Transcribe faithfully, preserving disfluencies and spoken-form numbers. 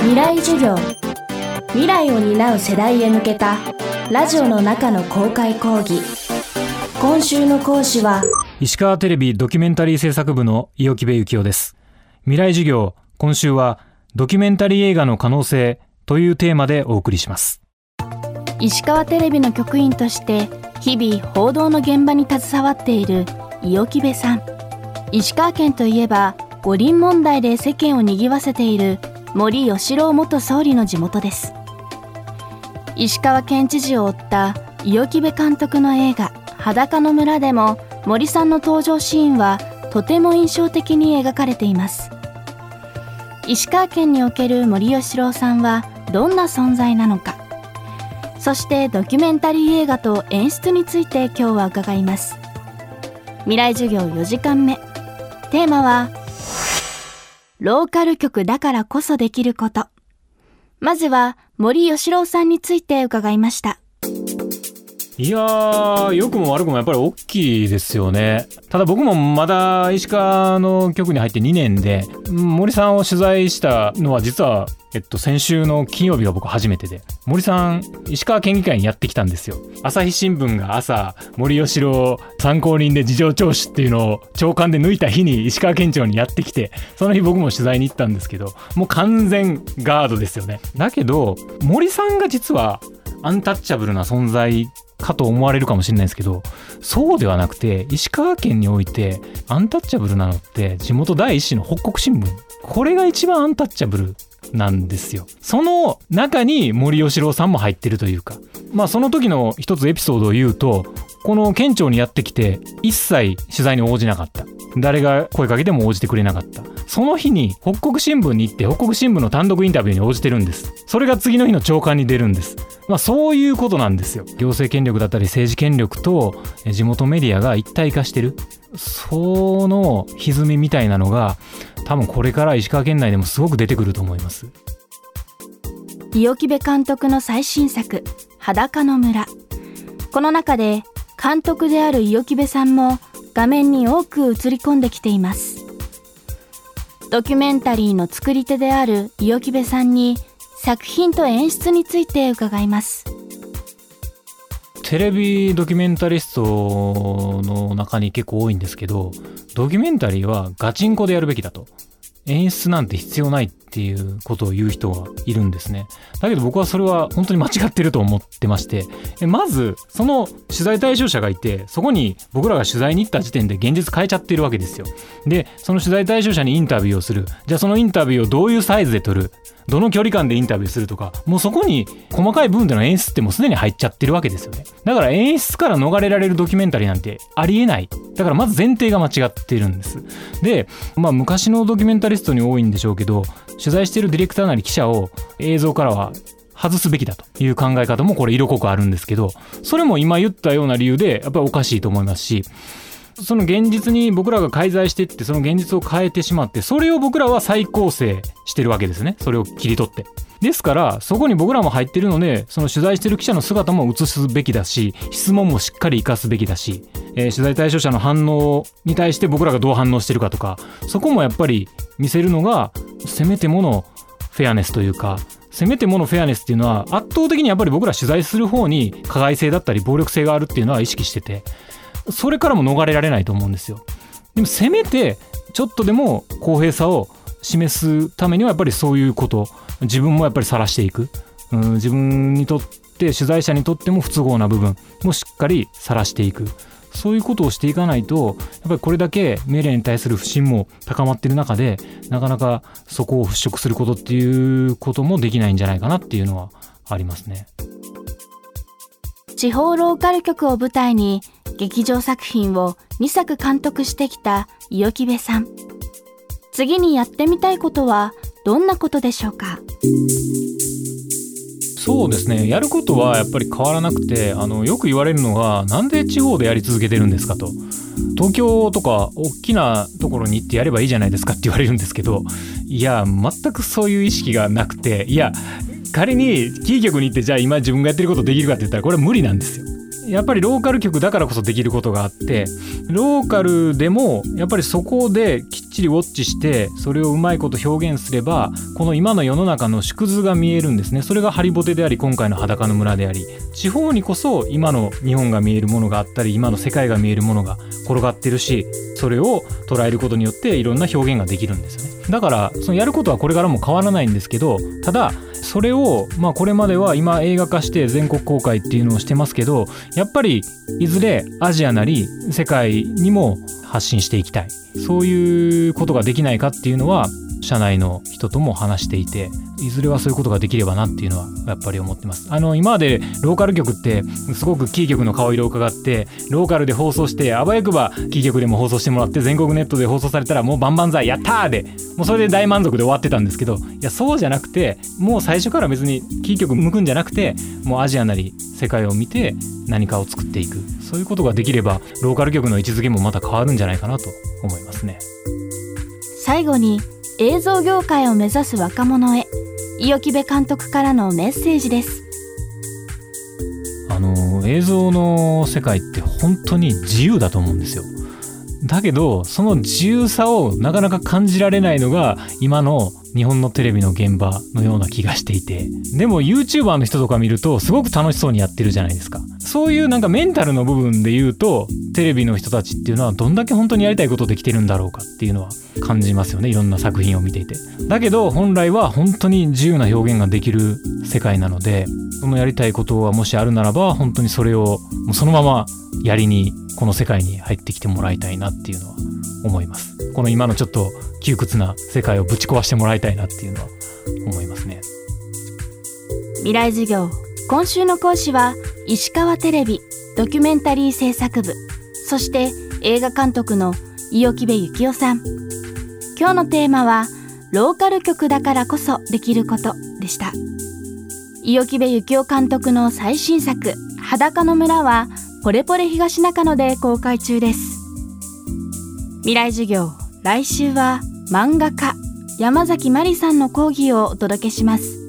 未来授業、未来を担う世代へ向けたラジオの中の公開講義。今週の講師は石川テレビドキュメンタリー制作部の伊尾木部幸男です。未来授業、今週はドキュメンタリー映画の可能性というテーマでお送りします。石川テレビの局員として日々報道の現場に携わっている伊尾木部さん、石川県といえば五輪問題で世間を賑わせている森喜朗元総理の地元です。石川県知事を追った伊尾木部監督の映画裸の村でも森さんの登場シーンはとても印象的に描かれています。石川県における森喜朗さんはどんな存在なのか、そしてドキュメンタリー映画と演出について今日は伺います。未来授業よじかんめ、テーマはローカル局だからこそできること。まずは森喜朗さんについて伺いました。いやー、良くも悪くもやっぱり大きいですよね。ただ僕もまだ石川の局に入ってにねんで、森さんを取材したのは実はえっと先週の金曜日が僕初めてで、森さん石川県議会にやってきたんですよ。朝日新聞が朝森喜朗参考人で事情聴取っていうのを長官で抜いた日に石川県庁にやってきて、その日僕も取材に行ったんですけど、もう完全ガードですよね。だけど森さんが実はアンタッチャブルな存在かと思われるかもしれないですけど、そうではなくて石川県においてアンタッチャブルなのって地元第一紙の北国新聞、これが一番アンタッチャブルなんですよ。その中に森喜朗さんも入ってるというか、まあその時の一つエピソードを言うと、この県庁にやってきて一切取材に応じなかった、誰が声かけても応じてくれなかった。その日に北国新聞に行って北国新聞の単独インタビューに応じてるんです。それが次の日の朝刊に出るんです。まあそういうことなんですよ。行政権力だったり政治権力と地元メディアが一体化してる、その歪みみたいなのが多分これから石川県内でもすごく出てくると思います。伊尾木部監督の最新作裸の村、この中で監督である伊尾木部さんも画面に多く映り込んできています。ドキュメンタリーの作り手である伊尾木部さんに作品と演出について伺います。テレビドキュメンタリストの中に結構多いんですけど、ドキュメンタリーはガチンコでやるべきだと、演出なんて必要ないっていうことを言う人がいるんですね。だけど僕はそれは本当に間違ってると思ってまして、まずその取材対象者がいて、そこに僕らが取材に行った時点で現実変えちゃってるわけですよ。で、その取材対象者にインタビューをする、じゃあそのインタビューをどういうサイズで撮る、どの距離感でインタビューするとか、もうそこに細かい部分での演出ってもうすでに入っちゃってるわけですよね。だから演出から逃れられるドキュメンタリーなんてありえない。だからまず前提が間違ってるんです。で、まあ昔のドキュメンタリストに多いんでしょうけど、取材しているディレクターなり記者を映像からは外すべきだという考え方もこれ色濃くあるんですけど、それも今言ったような理由でやっぱりおかしいと思いますし、その現実に僕らが介在していって、その現実を変えてしまって、それを僕らは再構成してるわけですね。それを切り取って、ですからそこに僕らも入ってるので、その取材してる記者の姿も映すべきだし、質問もしっかり活かすべきだし、えー、取材対象者の反応に対して僕らがどう反応してるかとか、そこもやっぱり見せるのがせめてものフェアネスというか、せめてものフェアネスっていうのは圧倒的にやっぱり僕ら取材する方に加害性だったり暴力性があるっていうのは意識してて、それからも逃れられないと思うんですよ。でもせめてちょっとでも公平さを示すためにはやっぱりそういうこと、自分もやっぱり晒していく、うん、自分にとって取材者にとっても不都合な部分もしっかり晒していく、そういうことをしていかないと、やっぱりこれだけメディアに対する不信も高まっている中で、なかなかそこを払拭することっていうこともできないんじゃないかなっていうのはありますね。地方ローカル局を舞台に劇場作品をにさく監督してきた伊尾木部さん、次にやってみたいことはどんなことでしょうか。そうですね、やることはやっぱり変わらなくて、あのよく言われるのが、なんで地方でやり続けてるんですかと、東京とか大きなところに行ってやればいいじゃないですかって言われるんですけど、いや全くそういう意識がなくて、いや仮にキー局に行ってじゃあ今自分がやってることできるかって言ったらこれは無理なんですよ。やっぱりローカル局だからこそできることがあって、ローカルでもやっぱりそこできっちりウォッチしてそれをうまいこと表現すれば、この今の世の中の縮図が見えるんですね。それがハリボテであり、今回の裸の村であり、地方にこそ今の日本が見えるものがあったり、今の世界が見えるものが転がってるし、それを捉えることによっていろんな表現ができるんですよね。だからそのやることはこれからも変わらないんですけど、ただそれをまあこれまでは今映画化して全国公開っていうのをしてますけど、やっぱりいずれアジアなり世界にも発信していきたい、そういうことができないかっていうのは社内の人とも話していて、いずれはそういうことができればなっていうのはやっぱり思ってます。あの今までローカル局ってすごくキー局の顔色を伺って、ローカルで放送してあばよくばキー局でも放送してもらって、全国ネットで放送されたらもう万々歳やったーで、もうそれで大満足で終わってたんですけど、いやそうじゃなくて、もう最初から別にキー局向くんじゃなくて、もうアジアなり世界を見て何かを作っていく、そういうことができればローカル局の位置づけもまた変わるんじゃないかなと思いますね。最後に映像業界を目指す若者へ、伊與木部監督からのメッセージです。あの映像の世界って本当に自由だと思うんですよ。だけどその自由さをなかなか感じられないのが今の日本のテレビの現場のような気がしていて、でも YouTuber の人とか見るとすごく楽しそうにやってるじゃないですか。そういうなんかメンタルの部分で言うと、テレビの人たちっていうのはどんだけ本当にやりたいことできてるんだろうかっていうのは感じますよね、いろんな作品を見ていて。だけど本来は本当に自由な表現ができる世界なので、そのやりたいことはもしあるならば本当にそれをそのままやりにこの世界に入ってきてもらいたいなっていうのは思います。この今のちょっと窮屈な世界をぶち壊してもらいたいなっていうのは思いますね。未来授業、今週の講師は石川テレビドキュメンタリー制作部、そして映画監督の伊與木部幸雄さん。今日のテーマはローカル局だからこそできることでした。伊與木部幸雄監督の最新作裸の村はポレポレ東中野で公開中です。未来授業、来週は漫画家山崎まりさんの講義をお届けします。